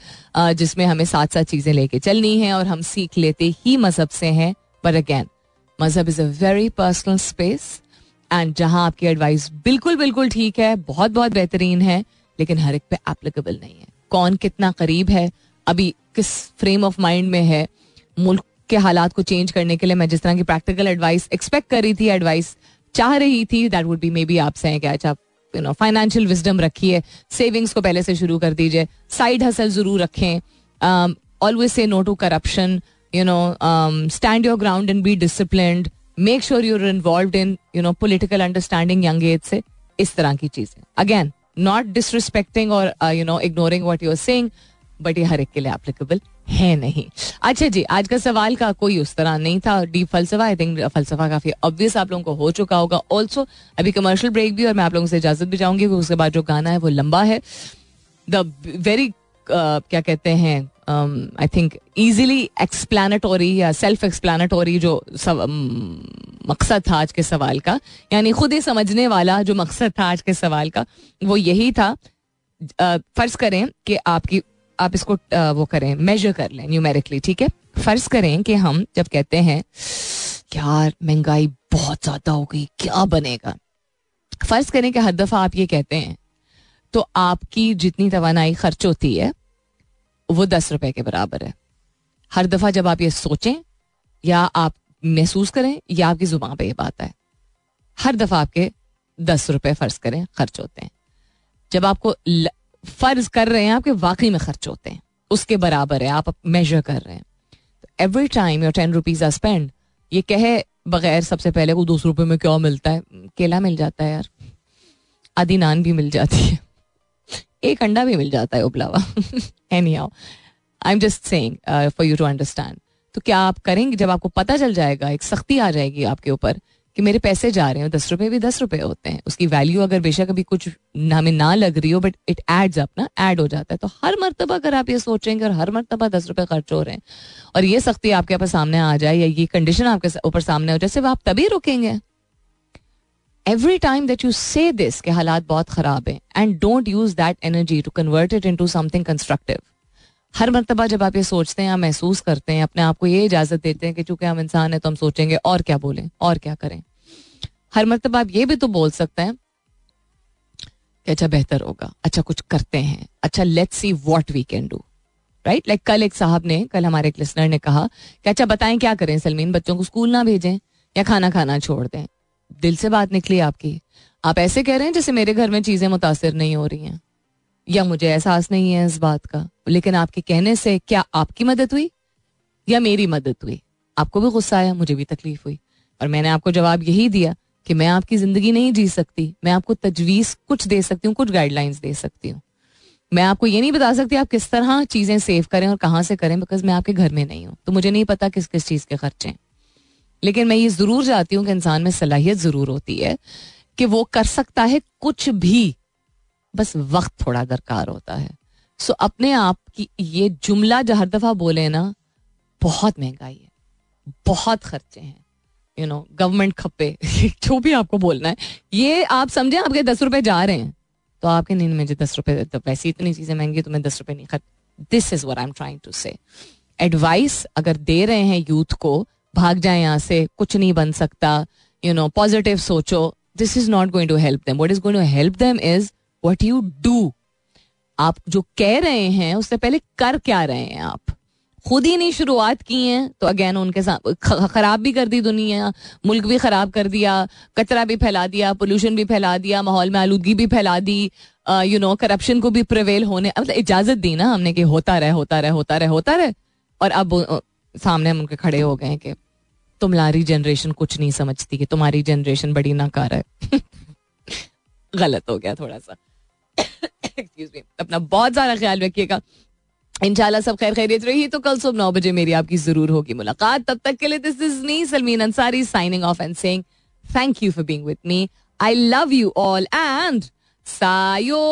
जिसमें हमें साथ साथ चीज़ें लेके चलनी है और हम सीख लेते ही मज़हब से हैं. बट अगैन, मज़हब is a very personal space, and जहां आपकी एडवाइस बिल्कुल बिल्कुल ठीक है, बहुत बहुत बेहतरीन है, लेकिन हर एक पे एप्लीकेबल नहीं है. कौन कितना करीब है, अभी किस फ्रेम ऑफ माइंड में है. मुल्क के हालात को चेंज करने के लिए मैं जिस तरह की प्रैक्टिकल एडवाइस एक्सपेक्ट कर रही थी, एडवाइस चाह रही थी, that would be maybe आप से फाइनेंशियल विजडम रखिए, सेविंग्स को पहले से शुरू कर दीजिए, साइड हसल जरूर रखें, always say no to corruption, stand your ground and be disciplined, make sure you are involved in political understanding young age से. इस तरह की चीजें अगेन नॉट डिसरिस्पेक्टिंग और you know ignoring what you are saying, but ये हर एक के लिए एप्लीकेबल है नहीं. अच्छा जी, आज का सवाल का कोई उस तरह नहीं था डीप फलसफा. आई थिंक फलसफा काफी ऑब्वियस आप लोगों को हो चुका होगा. ऑल्सो अभी कमर्शियल ब्रेक भी और मैं आप लोगों से इजाजत भी चाहूंगी क्योंकि उसके बाद जो गाना है वो लंबा है. द वेरी क्या कहते हैं, आई थिंक ईजिली एक्सप्लैनेटोरी या सेल्फ एक्सप्लैनेटोरी जो मकसद था आज के सवाल का, यानी खुद ही समझने वाला जो मकसद था आज के सवाल का वो यही था. फर्ज करें कि आपकी आप इसको वो करें, मेजर कर लें न्यूमेरिकली, ठीक है. फर्ज करें कि हम जब कहते हैं यार महंगाई बहुत ज्यादा हो गई, क्या बनेगा, फर्ज करें कि हर दफा आप ये कहते हैं तो आपकी जितनी तवानाई खर्च होती है वो 10 रुपए के बराबर है. हर दफा जब आप ये सोचें या आप महसूस करें या आपकी जुबान पे ये बात आए, हर दफा आपके 10 रुपए फर्ज करें खर्च होते हैं. जब आपको फर्ज कर रहे हैं आपके वाकई में खर्च होते हैं, उसके बराबर है, आप मेजर कर रहे हैं. Every time your 10 rupees are spend, ये कहे बगैर सबसे पहले वो 200 रुपए में क्या मिलता है, केला मिल जाता है यार, आधी नान भी मिल जाती है, एक अंडा भी मिल जाता है उबलावा. Anyhow, I'm just saying for you to understand. तो क्या आप करेंगे जब आपको पता चल जाएगा, एक सख्ती आ जाएगी आपके ऊपर कि मेरे पैसे जा रहे हैं, 10 रुपए भी 10 रुपए होते हैं, उसकी वैल्यू अगर बेशक अभी कुछ हमें ना लग रही हो बट इट एड्स अप ना, ऐड हो जाता है. तो हर मरतबा अगर आप ये सोचेंगे और हर मरतबा 10 रुपए खर्च हो रहे हैं और ये सख्ती आपके ऊपर सामने आ जाए या ये कंडीशन आपके ऊपर सामने हो जाए, सिर्फ आप तभी रुकेंगे. Every time that you say this कि हालात बहुत ख़राब हैं, and don't use that energy to convert it into something constructive. हर मरतबा जब आप ये सोचते हैं या महसूस करते हैं, अपने आप को ये इजाज़त देते हैं कि चूंकि हम इंसान हैं तो हम सोचेंगे और क्या बोलें और क्या करें. हर मरतबा आप ये भी तो बोल सकते हैं कि अच्छा बेहतर होगा, अच्छा कुछ करते हैं, अच्छा let's see what we can do. Right, like कल एक साहब ने, कल हमारे एक लिसनर ने कहा कि अच्छा बताएं क्या करें सलमीन, बच्चों को स्कूल ना भेजें या खाना खाना छोड़ दें. दिल से बात निकली आपकी, आप ऐसे कह रहे हैं जैसे मेरे घर में चीजें मुतासिर नहीं हो रही हैं या मुझे एहसास नहीं है इस बात का. लेकिन आपके कहने से क्या आपकी मदद हुई या मेरी मदद हुई? आपको भी गुस्सा आया, मुझे भी तकलीफ हुई, और मैंने आपको जवाब यही दिया कि मैं आपकी जिंदगी नहीं जी सकती, मैं आपको तजवीज कुछ दे सकती हूँ, कुछ गाइडलाइंस दे सकती हूँ. मैं आपको ये नहीं बता सकती आप किस तरह चीजें सेव करें और कहाँ से करें, बिकॉज मैं आपके घर में नहीं हूँ, तो मुझे नहीं पता किस किस चीज के खर्चे हैं. लेकिन मैं ये जरूर चाहती हूँ कि इंसान में सलाहियत जरूर होती है कि वो कर सकता है कुछ भी, बस वक्त थोड़ा दरकार होता है. सो अपने आप की ये जुमला जो हर दफा बोले ना, बहुत महंगाई है, बहुत खर्चे हैं, यू नो गवर्नमेंट खप्पे, जो भी आपको बोलना है, ये आप समझें आपके 10 रुपए जा रहे हैं तो आपके नींद में जो 10 रुपए, तो वैसे इतनी चीजें महंगी तो मैं 10 रुपए नहीं खर्च. This is what I am trying to say. Advice अगर दे रहे हैं यूथ को, भाग जाए यहाँ से, कुछ नहीं बन सकता, यू नो पॉजिटिव सोचो, this is not going to help them. What is going to help them is what you do. आप जो कह रहे हैं उससे पहले कर क्या रहे हैं. आप खुद ही नहीं शुरुआत की है तो अगेन उनके साथ खराब भी कर दी दुनिया, मुल्क भी खराब कर दिया, कचरा भी फैला दिया, पोल्यूशन भी फैला दिया, माहौल में आलूदगी भी फैला दी, यू नो करप्शन को भी प्रिवेल होने, मतलब इजाजत दी ना हमने कि होता रहे होता रहे होता रहे होता रहे, और अब सामने हम उनके खड़े हो गए हैं कि तुम्हारी जनरेशन कुछ नहीं समझती है, तुम्हारी जनरेशन बड़ी नाकार है. गलत हो गया थोड़ा सा. Excuse me. अपना बहुत सारा ख्याल रखिएगा, इंशाल्लाह सब खैर खैरियत रही तो कल सुबह 9 बजे मेरी आपकी जरूर होगी मुलाकात. तब तक के लिए this is me Salmeen Ansari signing off and saying thank you for being with me. I love you all and sayonara.